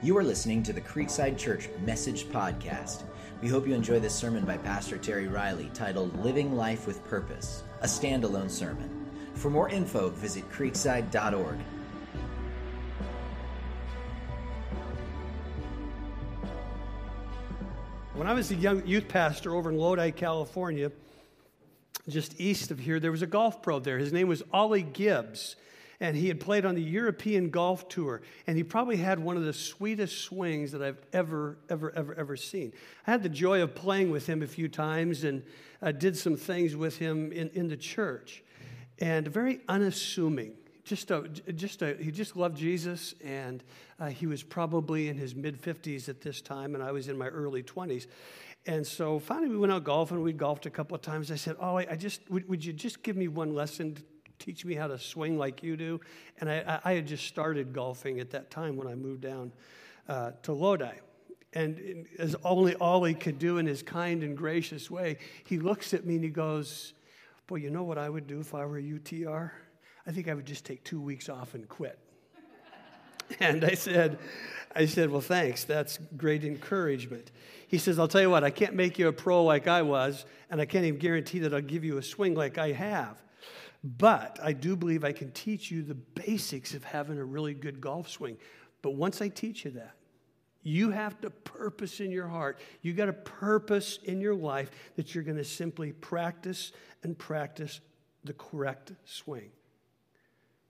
You are listening to the Creekside Church Message Podcast. We hope you enjoy this sermon by Pastor Terry Riley titled Living Life with Purpose, a standalone sermon. For more info, visit creekside.org. When I was a young youth pastor over in Lodi, California, just east of here, there was a golf pro there. His name was Ollie Gibbs. And he had played on the European golf tour, and he probably had one of the sweetest swings that I've ever seen. I had the joy of playing with him a few times and did some things with him in the church. And very unassuming, he just loved Jesus, and he was probably in his mid-50s at this time, and I was in my early 20s. And so finally we went out golfing. We golfed a couple of times. I said, Ollie, would you just give me one lesson to teach me how to swing like you do? And I had just started golfing at that time when I moved down to Lodi. And as only Ollie could do in his kind and gracious way, he looks at me and he goes, boy, you know what I would do if I were a UTR? I think I would just take 2 weeks off and quit. And I said, well, thanks. That's great encouragement. He says, I'll tell you what, I can't make you a pro like I was, and I can't even guarantee that I'll give you a swing like I have. But I do believe I can teach you the basics of having a really good golf swing. But once I teach you that, you have to purpose in your heart. You got a purpose in your life that you're going to simply practice and practice the correct swing.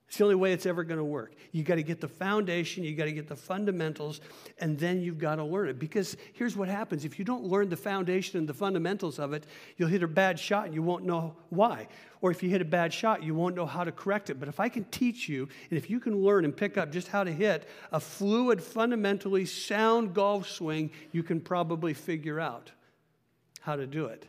It's the only way it's ever going to work. You got to get the foundation, you got to get the fundamentals, and then you've got to learn it. Because here's what happens. If you don't learn the foundation and the fundamentals of it, you'll hit a bad shot and you won't know why. Or if you hit a bad shot, you won't know how to correct it. But if I can teach you, and if you can learn and pick up just how to hit a fluid, fundamentally sound golf swing, you can probably figure out how to do it.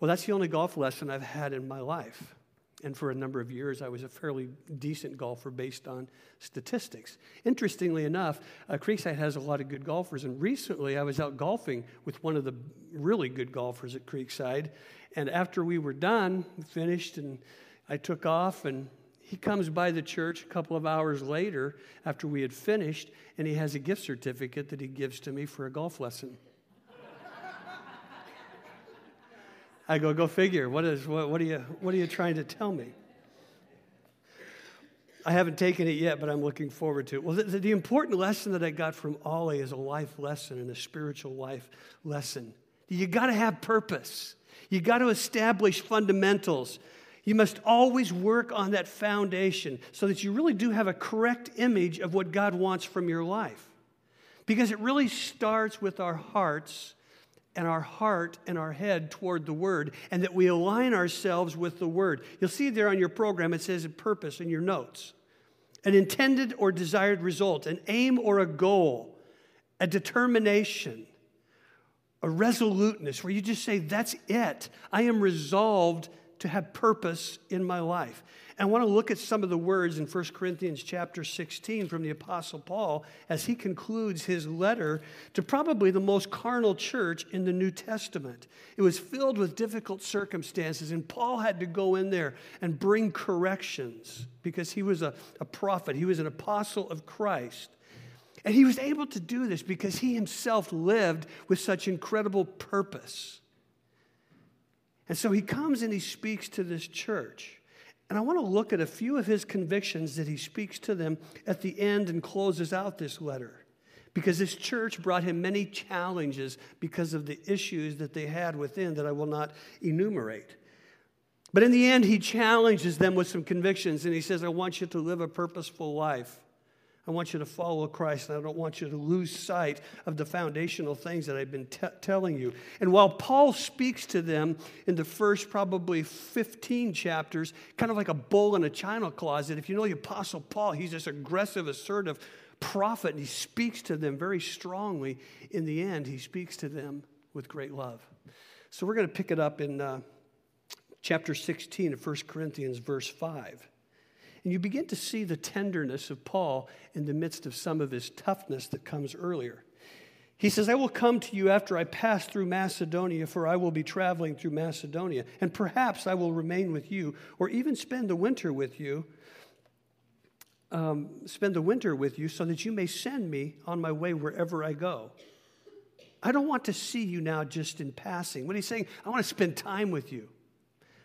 Well, that's the only golf lesson I've had in my life. And for a number of years, I was a fairly decent golfer based on statistics. Interestingly enough, Creekside has a lot of good golfers. And recently, I was out golfing with one of the really good golfers at Creekside. And after we were done, finished, and I took off, and he comes by the church a couple of hours later after we had finished, and he has a gift certificate that he gives to me for a golf lesson. I go figure. What are you trying to tell me? I haven't taken it yet, but I'm looking forward to it. Well, the important lesson that I got from Ollie is a life lesson and a spiritual life lesson. You got to have purpose. You got to establish fundamentals. You must always work on that foundation so that you really do have a correct image of what God wants from your life. Because it really starts with our hearts and our heart and our head toward the Word, and that we align ourselves with the Word. You'll see there on your program, it says purpose in your notes. An intended or desired result, an aim or a goal, a determination, a resoluteness, where you just say, that's it. I am resolved to have purpose in my life. And I want to look at some of the words in 1 Corinthians chapter 16 from the Apostle Paul as he concludes his letter to probably the most carnal church in the New Testament. It was filled with difficult circumstances, and Paul had to go in there and bring corrections because he was a prophet. He was an apostle of Christ. And he was able to do this because he himself lived with such incredible purpose. And so he comes and he speaks to this church. And I want to look at a few of his convictions that he speaks to them at the end and closes out this letter. Because this church brought him many challenges because of the issues that they had within that I will not enumerate. But in the end, he challenges them with some convictions. And he says, I want you to live a purposeful life. I want you to follow Christ, and I don't want you to lose sight of the foundational things that I've been telling you. And while Paul speaks to them in the first probably 15 chapters, kind of like a bull in a china closet, if you know the Apostle Paul, he's this aggressive, assertive prophet, and he speaks to them very strongly. In the end, he speaks to them with great love. So we're going to pick it up in chapter 16 of 1 Corinthians, verse 5. And you begin to see the tenderness of Paul in the midst of some of his toughness that comes earlier. He says, I will come to you after I pass through Macedonia, for I will be traveling through Macedonia, and perhaps I will remain with you or even spend the winter with you. spend the winter with you so that you may send me on my way wherever I go. I don't want to see you now just in passing. What he's saying, I want to spend time with you.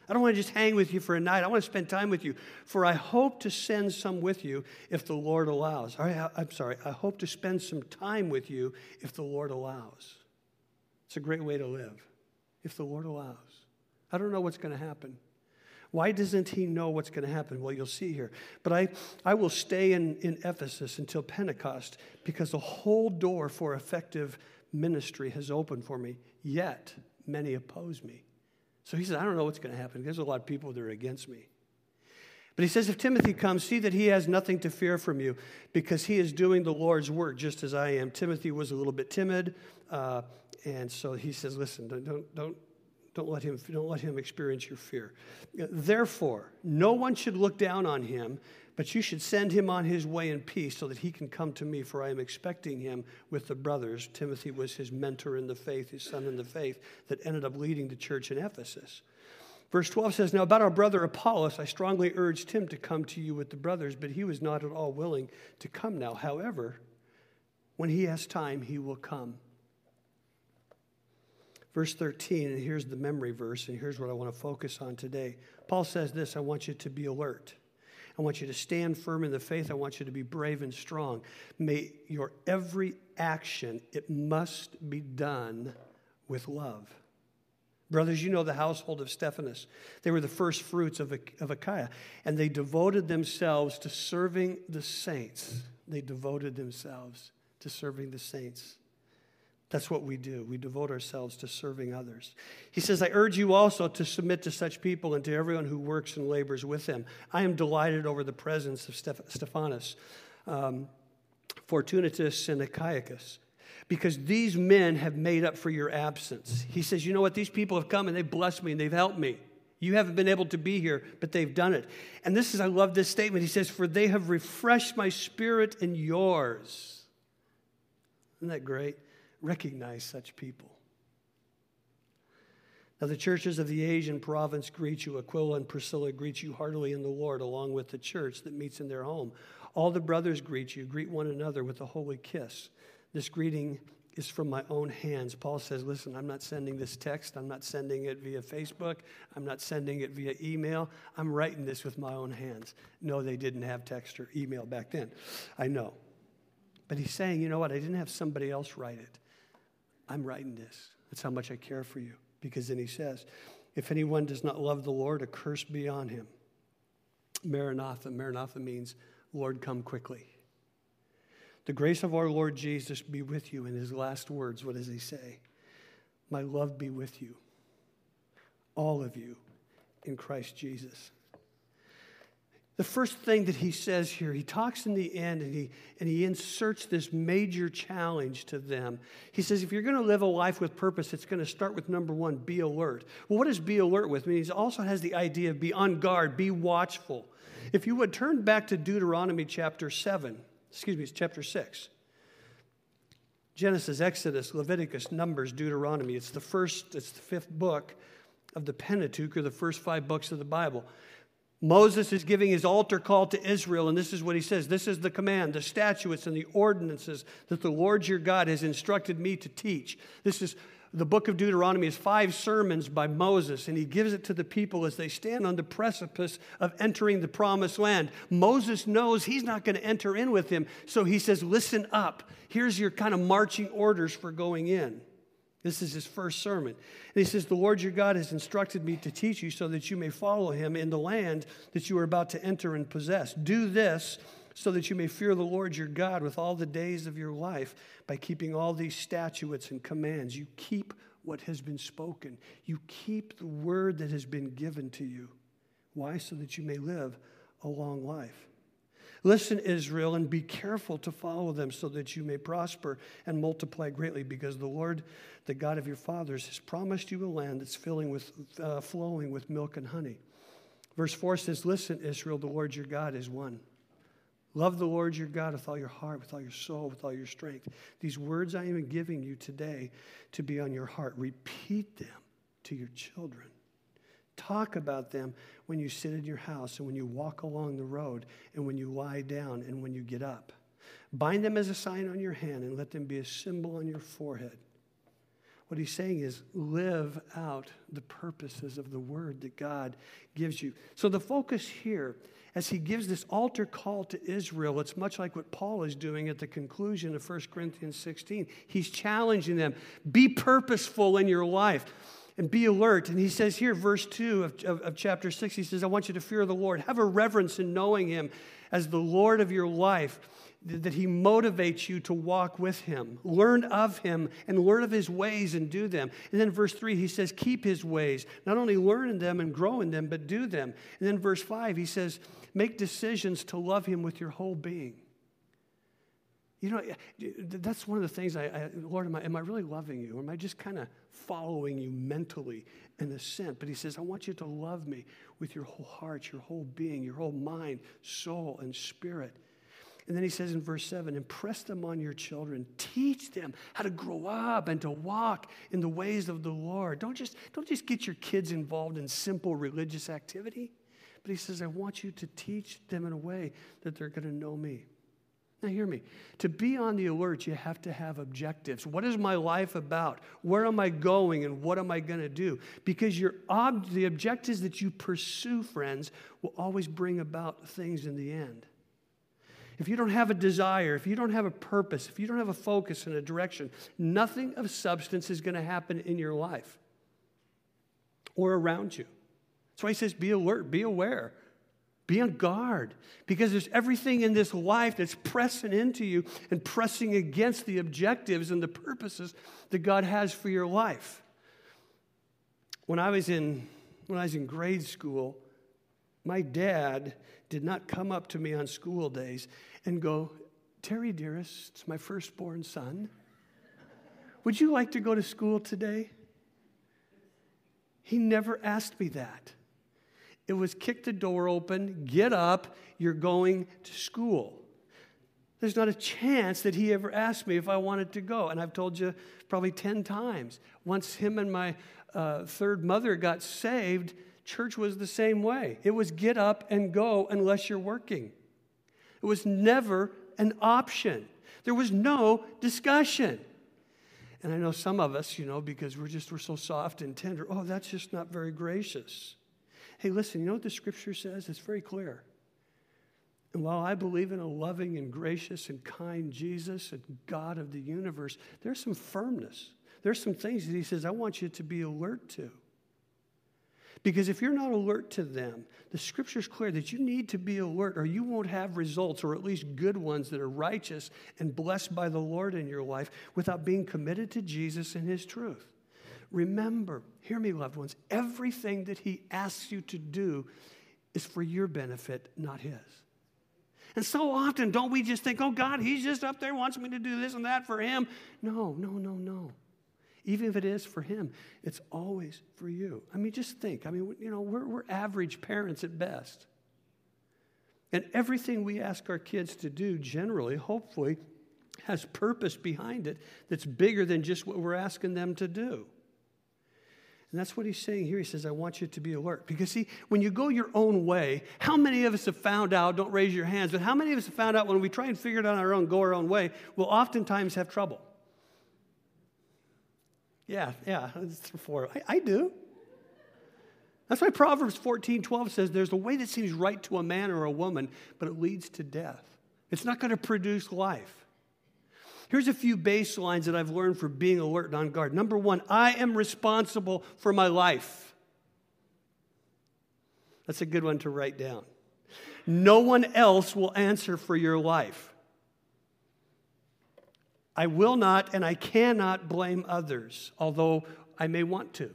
I don't want to just hang with you for a night. I want to spend time with you, for I hope to send some with you if the Lord allows. I hope to spend some time with you if the Lord allows. It's a great way to live, if the Lord allows. I don't know what's going to happen. Why doesn't he know what's going to happen? Well, you'll see here. But I will stay in Ephesus until Pentecost, because the whole door for effective ministry has opened for me, yet many oppose me. So he says, I don't know what's going to happen. There's a lot of people that are against me. But he says, if Timothy comes, see that he has nothing to fear from you, because he is doing the Lord's work just as I am. Timothy was a little bit timid, and so he says, listen, don't let him experience your fear. Therefore, no one should look down on him, but you should send him on his way in peace so that he can come to me, for I am expecting him with the brothers. Timothy was his mentor in the faith, his son in the faith, that ended up leading the church in Ephesus. Verse 12 says, now about our brother Apollos, I strongly urged him to come to you with the brothers, but he was not at all willing to come now. However, when he has time, he will come. Verse 13, and here's the memory verse, and here's what I want to focus on today. Paul says this, I want you to be alert. I want you to stand firm in the faith. I want you to be brave and strong. May your every action, it must be done with love. Brothers, you know the household of Stephanus. They were the first fruits of Achaia, and they devoted themselves to serving the saints. They devoted themselves to serving the saints. That's what we do. We devote ourselves to serving others. He says, I urge you also to submit to such people and to everyone who works and labors with them. I am delighted over the presence of Stephanus, Fortunatus, and Achaicus, because these men have made up for your absence. He says, you know what? These people have come and they've blessed me and they've helped me. You haven't been able to be here, but they've done it. And this is, I love this statement. He says, for they have refreshed my spirit and yours. Isn't that great? Recognize such people. Now the churches of the Asian province greet you. Aquila and Priscilla greet you heartily in the Lord, along with the church that meets in their home. All the brothers greet you. Greet one another with a holy kiss. This greeting is from my own hands. Paul says, listen, I'm not sending this text. I'm not sending it via Facebook. I'm not sending it via email. I'm writing this with my own hands. No, they didn't have text or email back then. I know. But he's saying, you know what? I didn't have somebody else write it. I'm writing this. That's how much I care for you. Because then he says, if anyone does not love the Lord, a curse be on him. Maranatha. Maranatha means, Lord, come quickly. The grace of our Lord Jesus be with you. In his last words, what does he say? My love be with you, all of you, in Christ Jesus. The first thing that he says here, he talks in the end, and he inserts this major challenge to them. He says, if you're going to live a life with purpose, it's going to start with number one, be alert. Well, what does be alert with mean? He also has the idea of be on guard, be watchful. If you would turn back to Deuteronomy chapter 6. Genesis, Exodus, Leviticus, Numbers, Deuteronomy. It's the fifth book of the Pentateuch, or the first five books of the Bible. Moses is giving his altar call to Israel, and this is what he says. This is the command, the statutes, and the ordinances that the Lord your God has instructed me to teach. This is the book of Deuteronomy is five sermons by Moses, and he gives it to the people as they stand on the precipice of entering the promised land. Moses knows he's not going to enter in with him, so he says, listen up. Here's your kind of marching orders for going in. This is his first sermon. And he says, the Lord your God has instructed me to teach you so that you may follow him in the land that you are about to enter and possess. Do this so that you may fear the Lord your God with all the days of your life by keeping all these statutes and commands. You keep what has been spoken. You keep the word that has been given to you. Why? So that you may live a long life. Listen, Israel, and be careful to follow them so that you may prosper and multiply greatly, because the Lord, the God of your fathers, has promised you a land that's flowing with milk and honey. Verse 4 says, listen, Israel, the Lord your God is one. Love the Lord your God with all your heart, with all your soul, with all your strength. These words I am giving you today to be on your heart. Repeat them to your children, Talk about them when you sit in your house and when you walk along the road and when you lie down and when you get up. Bind them as a sign on your hand and let them be a symbol on your forehead. What he's saying is live out the purposes of the word that God gives you. So the focus here, as he gives this altar call to Israel, it's much like what Paul is doing at the conclusion of 1 Corinthians 16. He's challenging them. Be purposeful in your life and be alert. And he says here, verse 2 of chapter 6, he says, I want you to fear the Lord. Have a reverence in knowing him as the Lord of your life, that he motivates you to walk with him. Learn of him and learn of his ways and do them. And then verse 3, he says, keep his ways. Not only learn in them and grow in them, but do them. And then verse 5, he says, make decisions to love him with your whole being. You know, that's one of the things, Lord, am I really loving you? Or am I just kind of following you mentally in a sense? But he says, I want you to love me with your whole heart, your whole being, your whole mind, soul, and spirit. And then he says in verse 7, impress them on your children. Teach them how to grow up and to walk in the ways of the Lord. Don't just get your kids involved in simple religious activity. But he says, I want you to teach them in a way that they're going to know me. Now hear me. To be on the alert, you have to have objectives. What is my life about? Where am I going and what am I going to do? Because the objectives that you pursue, friends, will always bring about things in the end. If you don't have a desire, if you don't have a purpose, if you don't have a focus and a direction, nothing of substance is going to happen in your life or around you. That's why he says be alert, be aware, be on guard, because there's everything in this life that's pressing into you and pressing against the objectives and the purposes that God has for your life. When I was in grade school, my dad did not come up to me on school days and go, Terry, dearest, it's my firstborn son. Would you like to go to school today? He never asked me that. It was kick the door open, get up, you're going to school. There's not a chance that he ever asked me if I wanted to go. And I've told you probably 10 times. Once him and my third mother got saved, church was the same way. It was get up and go unless you're working. It was never an option. There was no discussion. And I know some of us, you know, because we're so soft and tender. Oh, that's just not very gracious. Hey, listen, you know what the scripture says? It's very clear. And while I believe in a loving and gracious and kind Jesus and God of the universe, there's some firmness. There's some things that he says, I want you to be alert to. Because if you're not alert to them, the scripture's clear that you need to be alert or you won't have results, or at least good ones that are righteous and blessed by the Lord in your life, without being committed to Jesus and his truth. Remember, hear me, loved ones, everything that he asks you to do is for your benefit, not his. And so often, don't we just think, oh, God, he's just up there, wants me to do this and that for him. No. Even if it is for him, it's always for you. I mean, just think. I mean, you know, we're average parents at best. And everything we ask our kids to do generally, hopefully, has purpose behind it that's bigger than just what we're asking them to do. And that's what he's saying here. He says, I want you to be alert. Because, see, when you go your own way, how many of us have found out, don't raise your hands, but how many of us have found out when we try and figure it out on our own, go our own way, we'll oftentimes have trouble? Yeah, four. I do. That's why Proverbs 14:12 says there's a way that seems right to a man or a woman, but it leads to death. It's not going to produce life. Here's a few baselines that I've learned for being alert and on guard. Number one, I am responsible for my life. That's a good one to write down. No one else will answer for your life. I will not and I cannot blame others, although I may want to.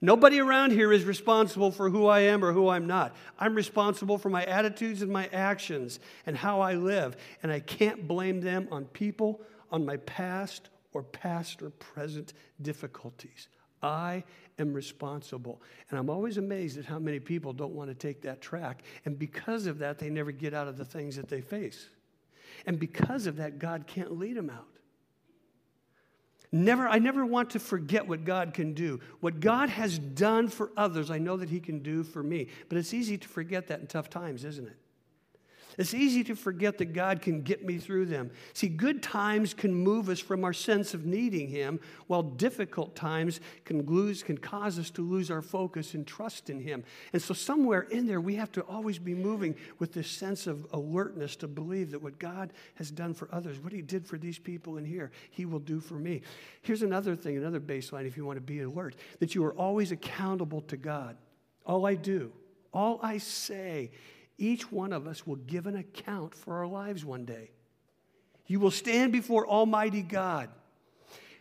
Nobody around here is responsible for who I am or who I'm not. I'm responsible for my attitudes and my actions and how I live, and I can't blame them on people, on my past or present difficulties. I am responsible. And I'm always amazed at how many people don't want to take that track, and because of that, they never get out of the things that they face. And because of that, God can't lead them out. I never want to forget what God can do. What God has done for others, I know that he can do for me. But it's easy to forget that in tough times, isn't it? It's easy to forget that God can get me through them. See, good times can move us from our sense of needing him, while difficult times can cause us to lose our focus and trust in him. And so somewhere in there, we have to always be moving with this sense of alertness to believe that what God has done for others, what he did for these people in here, he will do for me. Here's another thing, another baseline if you want to be alert, that you are always accountable to God. All I do, all I say, each one of us will give an account for our lives one day. You will stand before Almighty God.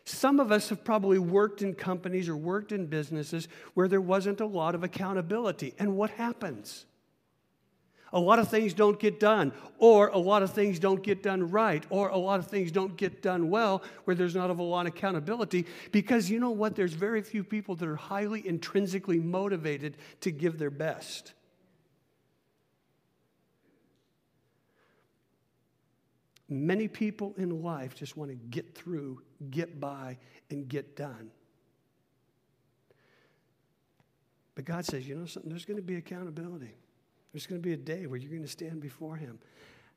Some of us have probably worked in companies or worked in businesses where there wasn't a lot of accountability. And what happens? A lot of things don't get done, or a lot of things don't get done right, or a lot of things don't get done well, where there's not a lot of accountability, because you know what? There's very few people that are highly intrinsically motivated to give their best. Many people in life just want to get through, get by, and get done. But God says, you know something? There's going to be accountability. There's going to be a day where you're going to stand before him.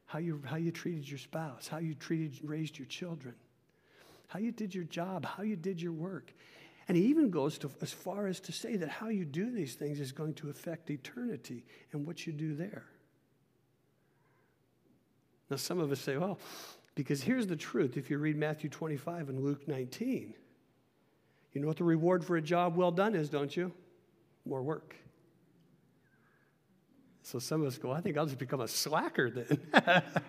How you treated your spouse, how you raised your children, how you did your job, how you did your work. And he even goes to as far as to say that how you do these things is going to affect eternity and what you do there. Now, some of us say, well, because here's the truth. If you read Matthew 25 and Luke 19, you know what the reward for a job well done is, don't you? More work. So some of us go, I think I'll just become a slacker then. But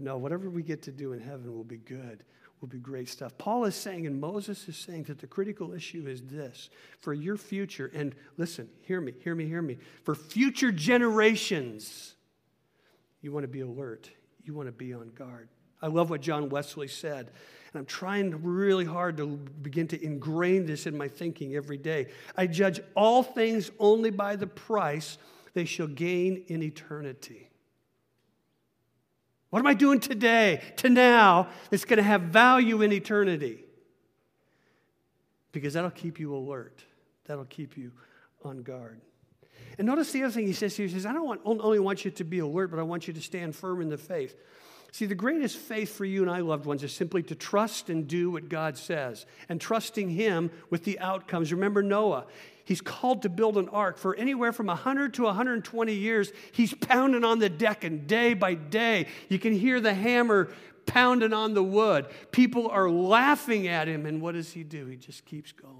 no, whatever we get to do in heaven will be good, will be great stuff. Paul is saying, and Moses is saying, that the critical issue is this. For your future, and listen, hear me. For future generations, you want to be alert. You want to be on guard. I love what John Wesley said, and I'm trying really hard to begin to ingrain this in my thinking every day. I judge all things only by the price they shall gain in eternity. What am I doing today, to now, that's going to have value in eternity? Because that'll keep you alert. That'll keep you on guard. And notice the other thing he says here. He says, I only want you to be alert, but I want you to stand firm in the faith. See, the greatest faith for you and I, loved ones, is simply to trust and do what God says, and trusting him with the outcomes. Remember Noah. He's called to build an ark. For anywhere from 100 to 120 years, he's pounding on the deck, and day by day, you can hear the hammer pounding on the wood. People are laughing at him, and what does he do? He just keeps going.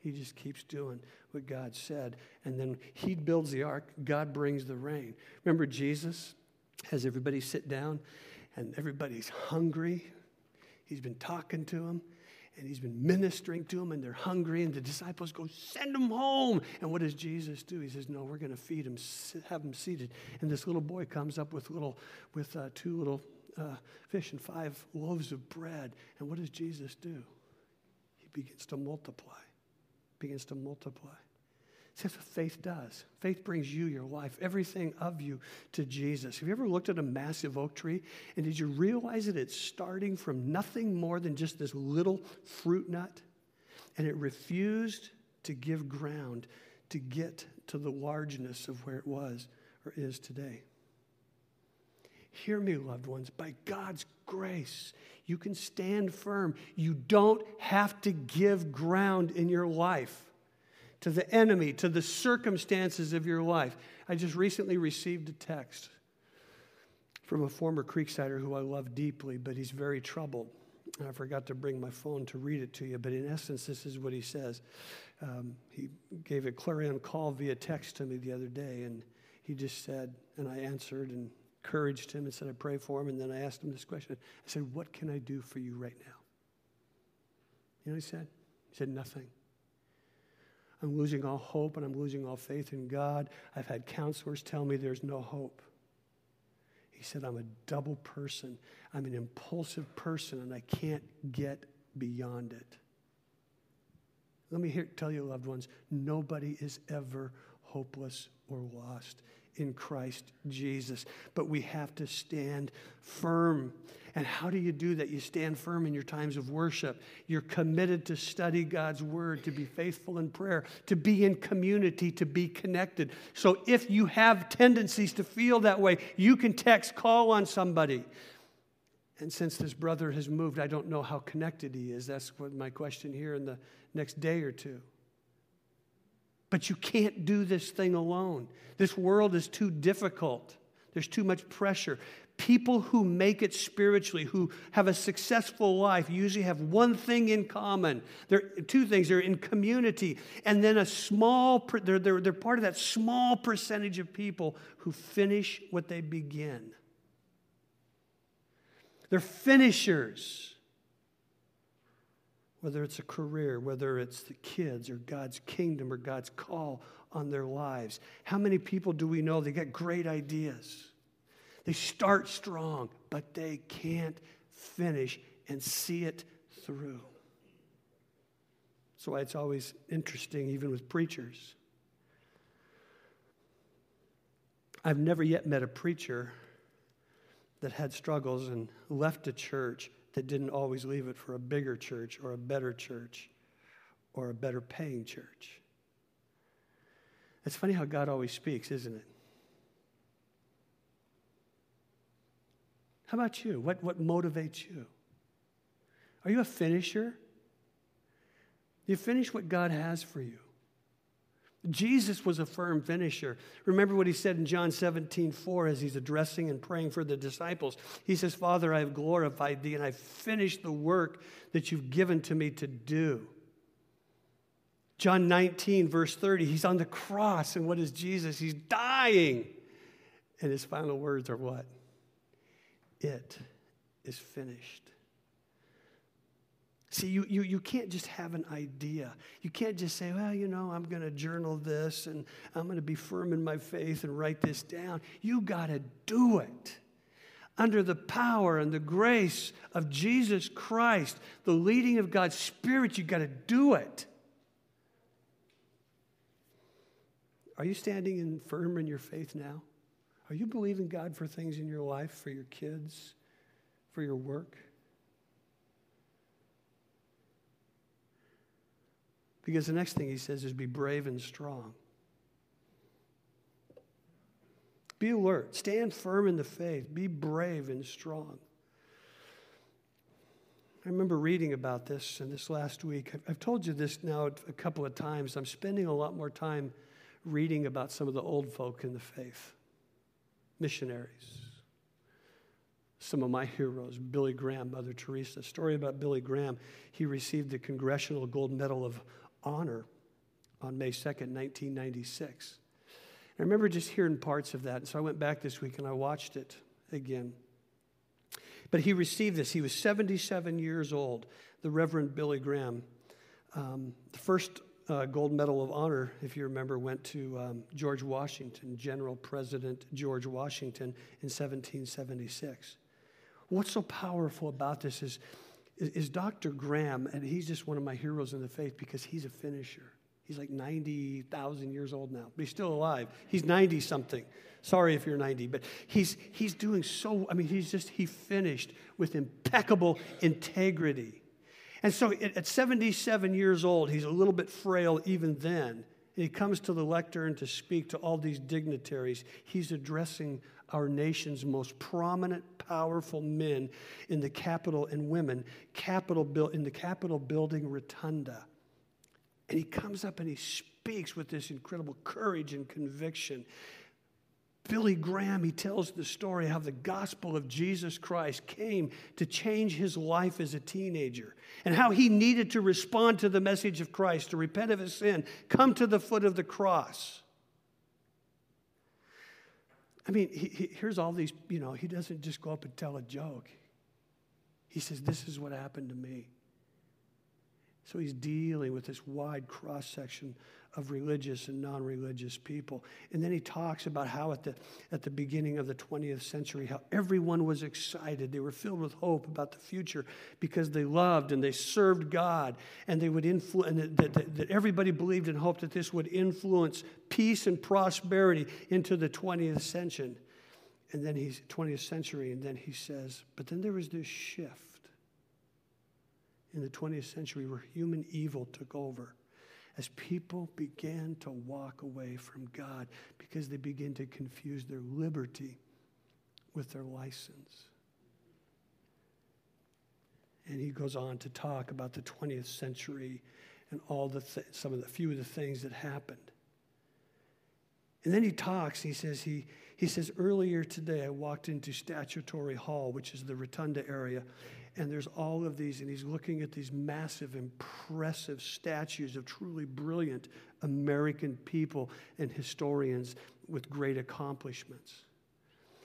He just keeps doing what God said. And then he builds the ark. God brings the rain. Remember Jesus has everybody sit down, and everybody's hungry. He's been talking to them, and he's been ministering to them, and they're hungry. And the disciples go, send them home. And what does Jesus do? He says, no, we're going to feed them, have them seated. And this little boy comes up with two little fish and 5 loaves of bread. And what does Jesus do? He begins to multiply. See, that's what faith does. Faith brings you, your life, everything of you to Jesus. Have you ever looked at a massive oak tree, and did you realize that it's starting from nothing more than just this little fruit nut? And it refused to give ground to get to the largeness of where it was or is today. Hear me, loved ones, by God's grace, you can stand firm. You don't have to give ground in your life to the enemy, to the circumstances of your life. I just recently received a text from a former Creeksider who I love deeply, but he's very troubled. I forgot to bring my phone to read it to you, but in essence, this is what he says. He gave a clarion call via text to me the other day, and he just said, and I answered, and encouraged him and said, I pray for him. And then I asked him this question. I said, what can I do for you right now? You know what he said? He said, nothing. I'm losing all hope, and I'm losing all faith in God. I've had counselors tell me there's no hope. He said, I'm a double person. I'm an impulsive person, and I can't get beyond it. Let me tell you, loved ones, nobody is ever hopeless or lost in Christ Jesus. But we have to stand firm. And how do you do that? You stand firm in your times of worship. You're committed to study God's word, to be faithful in prayer, to be in community, to be connected. So if you have tendencies to feel that way, you can text, call on somebody. And since this brother has moved, I don't know how connected he is. That's what my question here in the next day or two. But you can't do this thing alone. This world is too difficult. There's too much pressure. People who make it spiritually, who have a successful life, usually have one thing in common. Two things. They're in community. And then they're part of that small percentage of people who finish what they begin. They're finishers. Whether it's a career, whether it's the kids or God's kingdom or God's call on their lives. How many people do we know? They got great ideas. They start strong, but they can't finish and see it through. That's why it's always interesting, even with preachers. I've never yet met a preacher that had struggles and left a church that didn't always leave it for a bigger church or a better church or a better paying church. It's funny how God always speaks, isn't it? How about you? What motivates you? Are you a finisher? You finish what God has for you. Jesus was a firm finisher. Remember what he said in John 17:4 as he's addressing and praying for the disciples. He says, Father, I have glorified thee, and I have finished the work that you've given to me to do. John 19, verse 30, he's on the cross, and what is Jesus? He's dying. And his final words are what? It is finished. See, you can't just have an idea. You can't just say, well, you know, I'm going to journal this, and I'm going to be firm in my faith and write this down. You got to do it. Under the power and the grace of Jesus Christ, the leading of God's Spirit, you got to do it. Are you standing in firm in your faith now? Are you believing God for things in your life, for your kids, for your work? Because the next thing he says is be brave and strong. Be alert. Stand firm in the faith. Be brave and strong. I remember reading about this in this last week. I've told you this now a couple of times. I'm spending a lot more time reading about some of the old folk in the faith, missionaries, some of my heroes, Billy Graham, Mother Teresa. A story about Billy Graham. He received the Congressional Gold Medal of Honor on May 2nd, 1996. I remember just hearing parts of that, and so I went back this week and I watched it again. But he received this. He was 77 years old, the Reverend Billy Graham. The first Gold Medal of Honor, if you remember, went to George Washington, General President George Washington in 1776. What's so powerful about this is Dr. Graham, and he's just one of my heroes in the faith because he's a finisher. He's like 90,000 years old now, but he's still alive. He's 90-something. Sorry if you're 90, but he's doing so, I mean, he finished with impeccable integrity. And so at 77 years old, he's a little bit frail even then. He comes to the lectern to speak to all these dignitaries. He's addressing our nation's most prominent, powerful men in the Capitol and women in the Capitol building rotunda. And he comes up and he speaks with this incredible courage and conviction. Billy Graham, he tells the story how the gospel of Jesus Christ came to change his life as a teenager and how he needed to respond to the message of Christ, to repent of his sin, come to the foot of the cross. I mean, he here's all these, you know, he doesn't just go up and tell a joke. He says, this is what happened to me. So he's dealing with this wide cross-section of religious and non-religious people. And then he talks about how at the beginning of the 20th century, how everyone was excited. They were filled with hope about the future because they loved and they served God. And they would that everybody believed and hoped that this would influence peace and prosperity into the 20th century. And then he's 20th century, and then he says, but then there was this shift in the 20th century where human evil took over as people began to walk away from God because they began to confuse their liberty with their license. And he goes on to talk about the 20th century and all the few of the things that happened. And then he talks. He says earlier today I walked into Statuary Hall, which is the Rotunda area, and there's all of these. And he's looking at these massive, impressive statues of truly brilliant American people and historians with great accomplishments.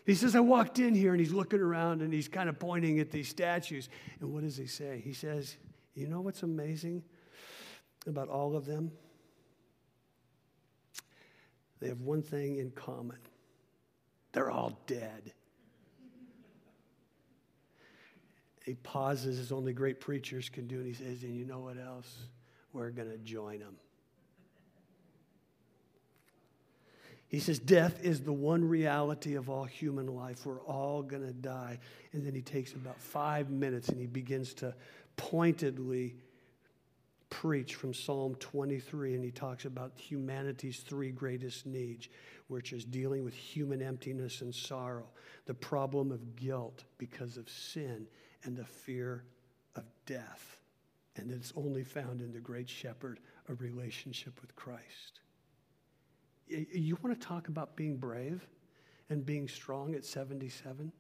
He says, I walked in here, and he's looking around, and he's kind of pointing at these statues. And what does he say? He says, you know what's amazing about all of them? They have one thing in common. They're all dead. He pauses, as only great preachers can do, and he says, and you know what else? We're going to join them. He says, death is the one reality of all human life. We're all going to die. And then he takes about 5 minutes and he begins to pointedly preach from Psalm 23. And he talks about humanity's three greatest needs, which is dealing with human emptiness and sorrow, the problem of guilt because of sin, and the fear of death. And it's only found in the Great Shepherd, a relationship with Christ. You want to talk about being brave and being strong at 77?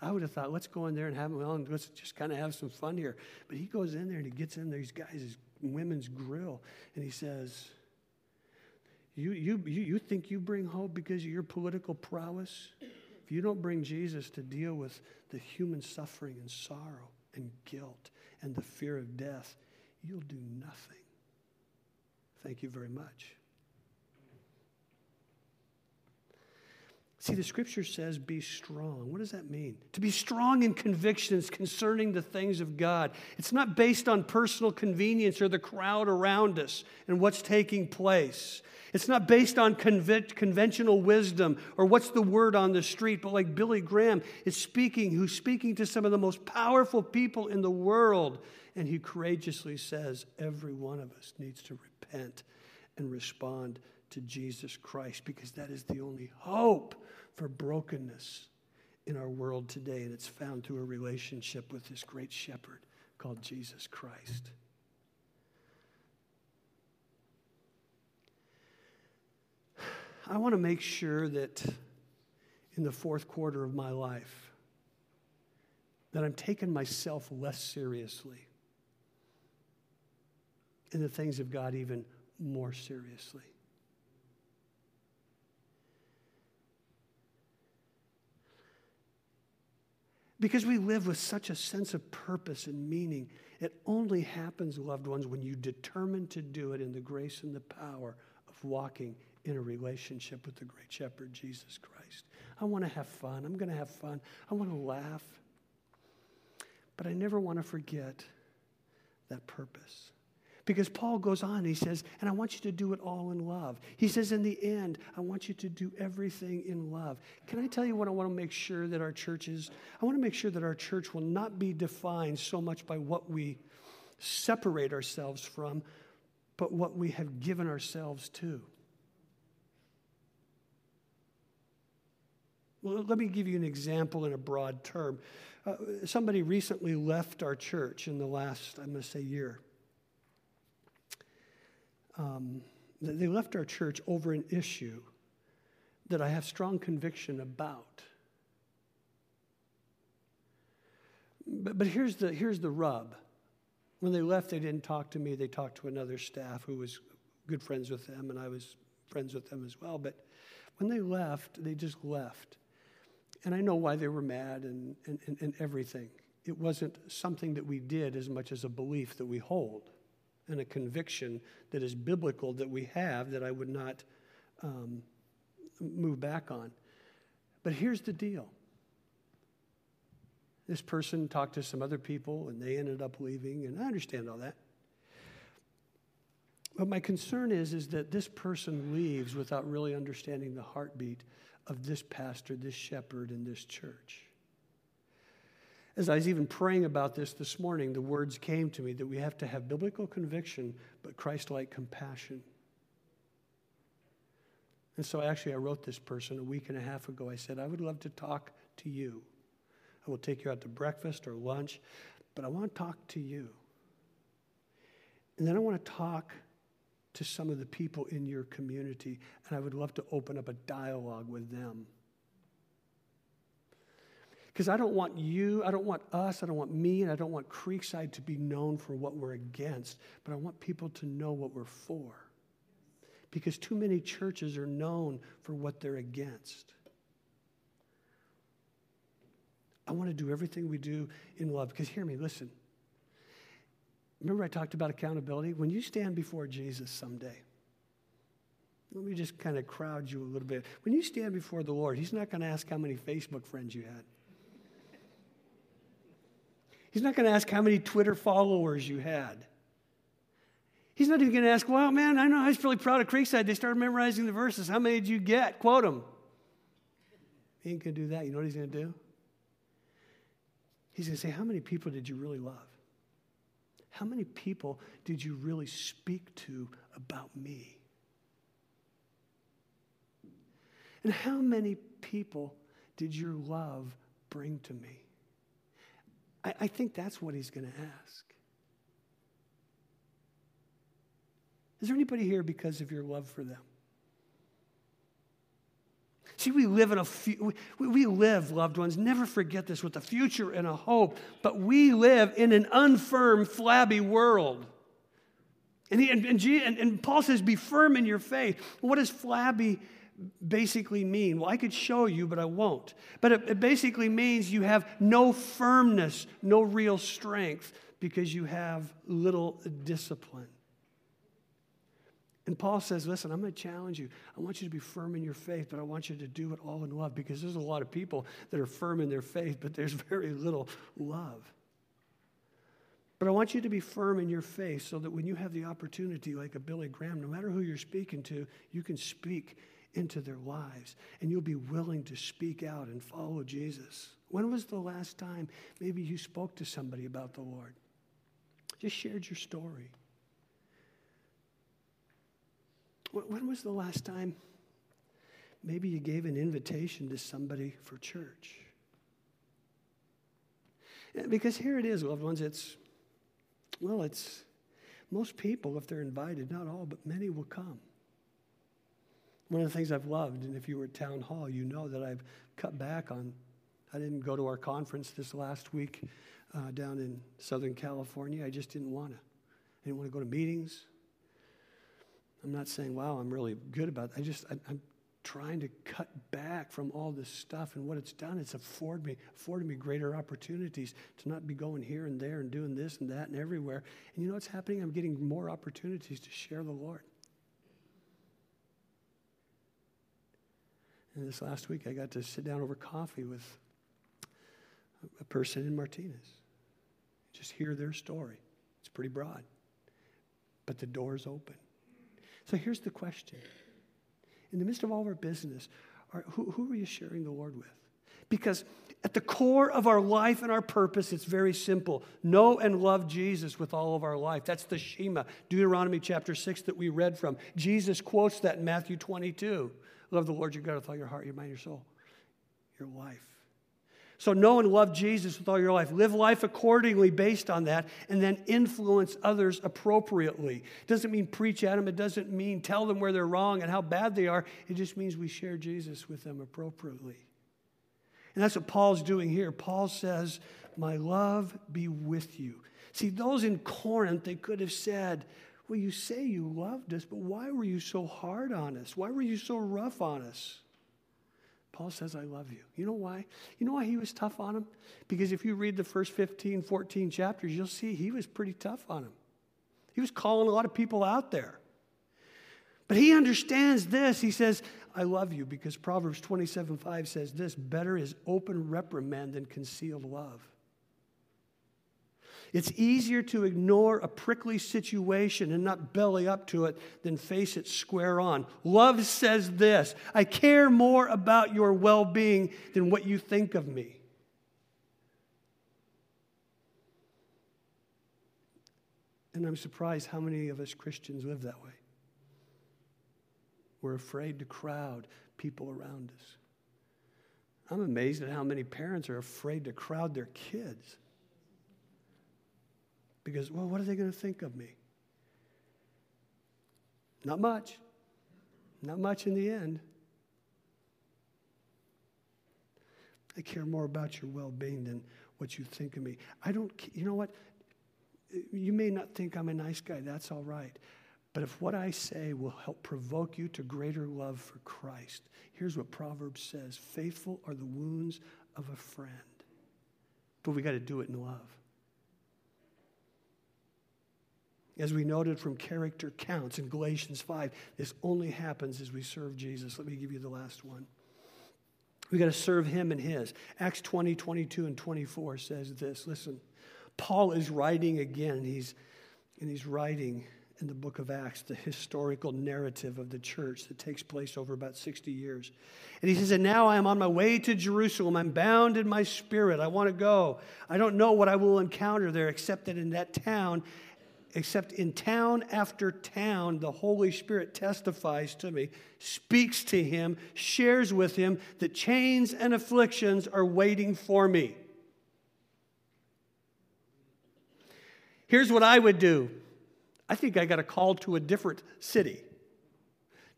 I would have thought, let's go in there and have them on. Let's just kind of have some fun here. But he goes in there and he gets in these guys' women's grill, and he says, you think you bring hope because of your political prowess? If you don't bring Jesus to deal with the human suffering and sorrow and guilt and the fear of death, you'll do nothing. Thank you very much. See, the scripture says, be strong. What does that mean? To be strong in convictions concerning the things of God. It's not based on personal convenience or the crowd around us and what's taking place. It's not based on conventional wisdom or what's the word on the street, but like Billy Graham is speaking, who's speaking to some of the most powerful people in the world, and he courageously says, every one of us needs to repent and respond to Jesus Christ, because that is the only hope for brokenness in our world today, and it's found through a relationship with this great shepherd called Jesus Christ. I want to make sure that in the fourth quarter of my life that I'm taking myself less seriously and the things of God even more seriously. Because we live with such a sense of purpose and meaning. It only happens, loved ones, when you determine to do it in the grace and the power of walking in a relationship with the great shepherd, Jesus Christ. I want to have fun. I'm going to have fun. I want to laugh. But I never want to forget that purpose. Because Paul goes on, he says, and I want you to do it all in love. He says, in the end, I want you to do everything in love. Can I tell you what I want to make sure that our church is? I want to make sure that our church will not be defined so much by what we separate ourselves from, but what we have given ourselves to. Well, let me give you an example in a broad term. Somebody recently left our church in the last, I'm going to say, year. They left our church over an issue that I have strong conviction about. But here's the rub. When they left, they didn't talk to me. They talked to another staff who was good friends with them, and I was friends with them as well. But when they left, they just left. And I know why they were mad and everything. It wasn't something that we did as much as a belief that we hold, and a conviction that is biblical that we have that I would not move back on. But here's the deal. This person talked to some other people, and they ended up leaving, and I understand all that. But my concern is that this person leaves without really understanding the heartbeat of this pastor, this shepherd, and this church. As I was even praying about this morning, the words came to me that we have to have biblical conviction, but Christ-like compassion. And so I wrote this person a week and a half ago. I said, I would love to talk to you. I will take you out to breakfast or lunch, but I want to talk to you. And then I want to talk to some of the people in your community, and I would love to open up a dialogue with them. Because I don't want you, I don't want us, I don't want me, and I don't want Creekside to be known for what we're against, but I want people to know what we're for. Because too many churches are known for what they're against. I want to do everything we do in love. Because hear me, listen. Remember I talked about accountability? When you stand before Jesus someday, let me just kind of crowd you a little bit. When you stand before the Lord, he's not going to ask how many Facebook friends you had. He's not going to ask how many Twitter followers you had. He's not even going to ask, well, man, I know I was really proud of Creekside. They started memorizing the verses. How many did you get? Quote them. He ain't going to do that. You know what he's going to do? He's going to say, how many people did you really love? How many people did you really speak to about me? And how many people did your love bring to me? I think that's what he's going to ask. Is there anybody here because of your love for them? See, we live in we live, loved ones, never forget this, with a future and a hope, but we live in an unfirm, flabby world. And Paul says, be firm in your faith. What does flabby basically mean? Well, I could show you, but I won't. But it basically means you have no firmness, no real strength, because you have little discipline. And Paul says, listen, I'm going to challenge you. I want you to be firm in your faith, but I want you to do it all in love, because there's a lot of people that are firm in their faith, but there's very little love. But I want you to be firm in your faith so that when you have the opportunity, like a Billy Graham, no matter who you're speaking to, you can speak into their lives, and you'll be willing to speak out and follow Jesus. When was the last time maybe you spoke to somebody about the Lord? Just shared your story. When was the last time maybe you gave an invitation to somebody for church? Because here it is, loved ones, it's most people, if they're invited, not all, but many will come. One of the things I've loved, and if you were at Town Hall, you know that I've cut back on, I didn't go to our conference this last week down in Southern California. I just didn't want to. I didn't want to go to meetings. I'm not saying, wow, I'm really good about it. I'm trying to cut back from all this stuff, and what it's done, it's afforded me greater opportunities to not be going here and there and doing this and that and everywhere. And you know what's happening? I'm getting more opportunities to share the Lord. And this last week, I got to sit down over coffee with a person in Martinez. Just hear their story. It's pretty broad, but the door's open. So here's the question. In the midst of all our business, who are you sharing the Lord with? Because at the core of our life and our purpose, it's very simple. Know and love Jesus with all of our life. That's the Shema, Deuteronomy chapter 6 that we read from. Jesus quotes that in Matthew 22. Love the Lord your God with all your heart, your mind, your soul, your life. So know and love Jesus with all your life. Live life accordingly based on that, and then influence others appropriately. It doesn't mean preach at them. It doesn't mean tell them where they're wrong and how bad they are. It just means we share Jesus with them appropriately. And that's what Paul's doing here. Paul says, my love be with you. See, those in Corinth, they could have said, well, you say you loved us, but why were you so hard on us? Why were you so rough on us? Paul says, I love you. You know why? You know why he was tough on him? Because if you read the first 14 chapters, you'll see he was pretty tough on him. He was calling a lot of people out there. But he understands this. He says, I love you, because Proverbs 27:5 says this, better is open reprimand than concealed love. It's easier to ignore a prickly situation and not belly up to it than face it square on. Love says this: I care more about your well-being than what you think of me. And I'm surprised how many of us Christians live that way. We're afraid to crowd people around us. I'm amazed at how many parents are afraid to crowd their kids. Because, well, what are they going to think of me? Not much. Not much in the end. I care more about your well-being than what you think of me. I don't, you know what? You may not think I'm a nice guy. That's all right. But if what I say will help provoke you to greater love for Christ, here's what Proverbs says: faithful are the wounds of a friend. But we got to do it in love. As we noted from character counts in Galatians 5, this only happens as we serve Jesus. Let me give you the last one. We got to serve him and his. Acts 20, 22, and 24 says this. Listen, Paul is writing again. He's writing in the book of Acts, the historical narrative of the church that takes place over about 60 years. And he says, and now I am on my way to Jerusalem. I'm bound in my spirit. I want to go. I don't know what I will encounter there, except that in that town, except in town after town, the Holy Spirit testifies to me, speaks to him, shares with him that chains and afflictions are waiting for me. Here's what I would do. I think I got a call to a different city,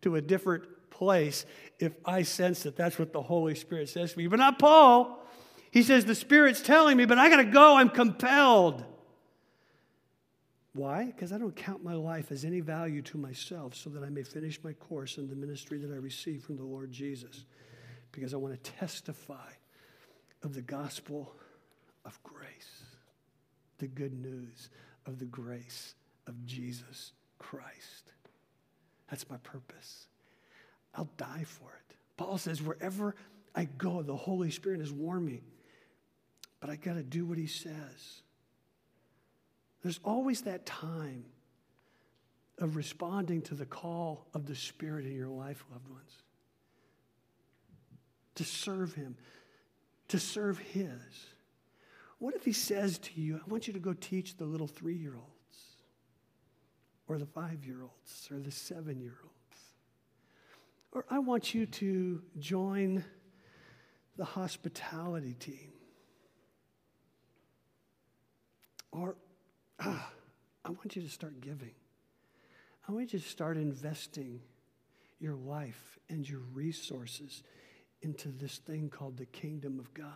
to a different place, if I sense that that's what the Holy Spirit says to me. But not Paul. He says, the Spirit's telling me, but I got to go. I'm compelled. Why? Because I don't count my life as any value to myself, so that I may finish my course in the ministry that I received from the Lord Jesus, because I want to testify of the gospel of grace, the good news of the grace of Jesus Christ. That's my purpose. I'll die for it. Paul says, wherever I go, the Holy Spirit is warming, but I got to do what he says. There's always that time of responding to the call of the Spirit in your life, loved ones, to serve him, to serve his. What if he says to you, I want you to go teach the little 3-year-olds or the 5-year-olds or the 7-year-olds? Or I want you to join the hospitality team. Or I want you to start giving. I want you to start investing your life and your resources into this thing called the kingdom of God.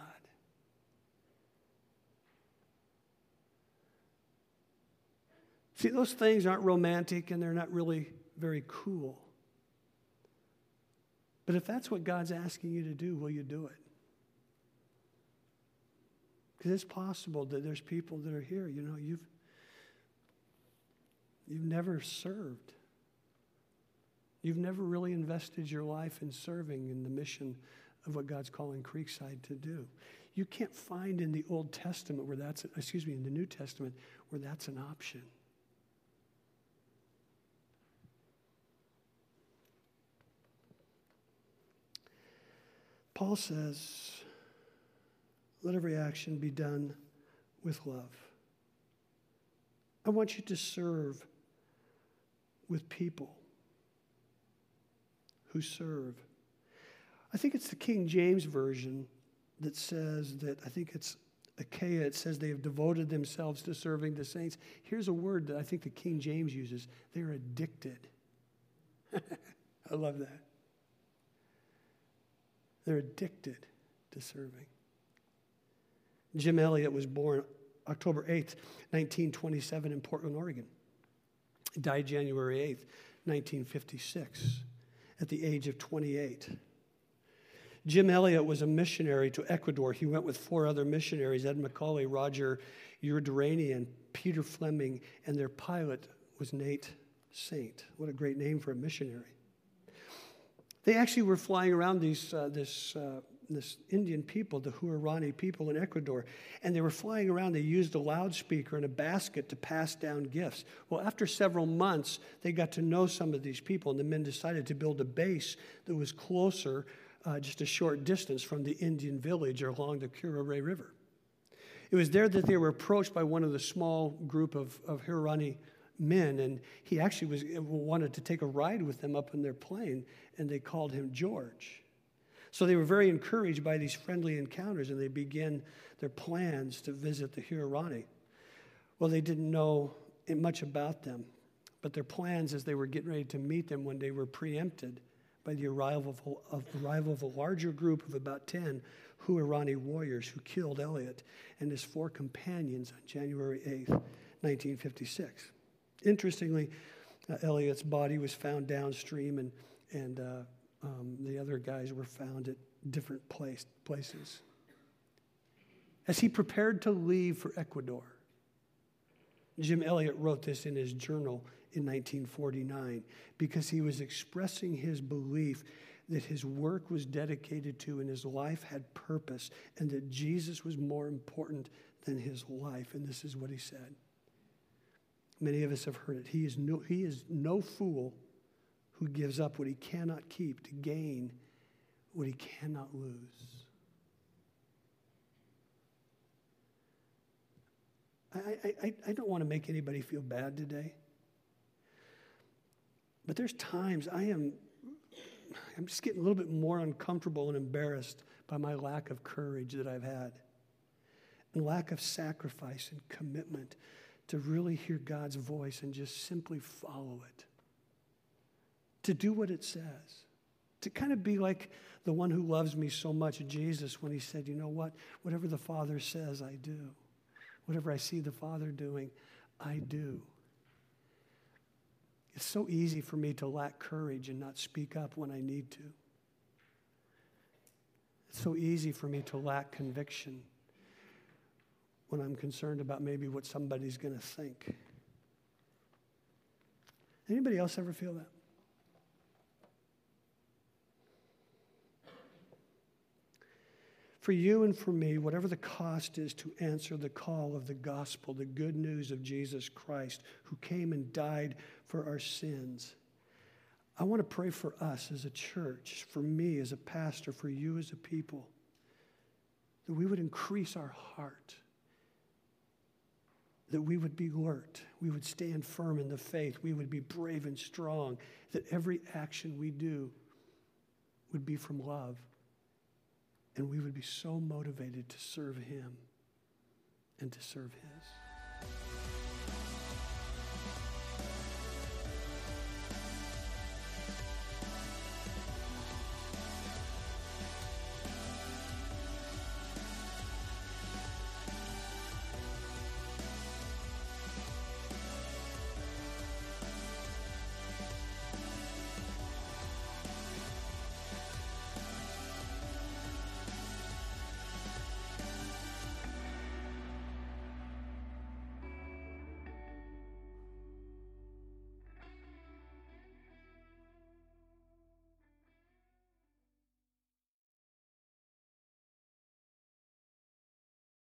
See, those things aren't romantic and they're not really very cool. But if that's what God's asking you to do, will you do it? Because it's possible that there's people that are here, you know, you've never served. You've never really invested your life in serving in the mission of what God's calling Creekside to do. You can't find in the Old Testament where that's, excuse me, in the New Testament where that's an option. Paul says, let every action be done with love. I want you to serve with people who serve. I think it's the King James Version that says that, I think it's Achaia, it says they have devoted themselves to serving the saints. Here's a word that I think the King James uses. They're addicted. I love that. They're addicted to serving. Jim Elliott was born October 8th, 1927 in Portland, Oregon. Died January 8th, 1956 at the age of 28. Jim Elliott was a missionary to Ecuador. He went with 4 other missionaries, Ed McCauley, Roger Urduranian, Peter Fleming, and their pilot was Nate Saint. What a great name for a missionary. They actually were flying around this this Indian people, the Huarani people in Ecuador, and they were flying around. They used a loudspeaker and a basket to pass down gifts. Well, after several months, they got to know some of these people, and the men decided to build a base that was closer, just a short distance from the Indian village or along the Curare River. It was there that they were approached by one of the small group of Huarani men, and he actually wanted to take a ride with them up in their plane, and they called him George. So they were very encouraged by these friendly encounters, and they began their plans to visit the Huarani. Well, they didn't know much about them, but their plans as they were getting ready to meet them one day were preempted by the arrival of a larger group of about 10 Huarani warriors who killed Elliott and his 4 companions on January 8th, 1956. Interestingly, Elliott's body was found downstream, and the other guys were found at different places. As he prepared to leave for Ecuador, Jim Elliott wrote this in his journal in 1949 because he was expressing his belief that his work was dedicated to and his life had purpose and that Jesus was more important than his life. And this is what he said. Many of us have heard it. He is no fool who gives up what he cannot keep to gain what he cannot lose. I don't want to make anybody feel bad today, but there's times I'm just getting a little bit more uncomfortable and embarrassed by my lack of courage that I've had, and lack of sacrifice and commitment to really hear God's voice and just simply follow it. To do what it says, to kind of be like the one who loves me so much, Jesus, when he said, you know what, whatever the Father says, I do. Whatever I see the Father doing, I do. It's so easy for me to lack courage and not speak up when I need to. It's so easy for me to lack conviction when I'm concerned about maybe what somebody's going to think. Anybody else ever feel that? For you and for me, whatever the cost is to answer the call of the gospel, the good news of Jesus Christ, who came and died for our sins, I want to pray for us as a church, for me as a pastor, for you as a people, that we would increase our heart, that we would be alert, we would stand firm in the faith, we would be brave and strong, that every action we do would be from love. And we would be so motivated to serve him and to serve his.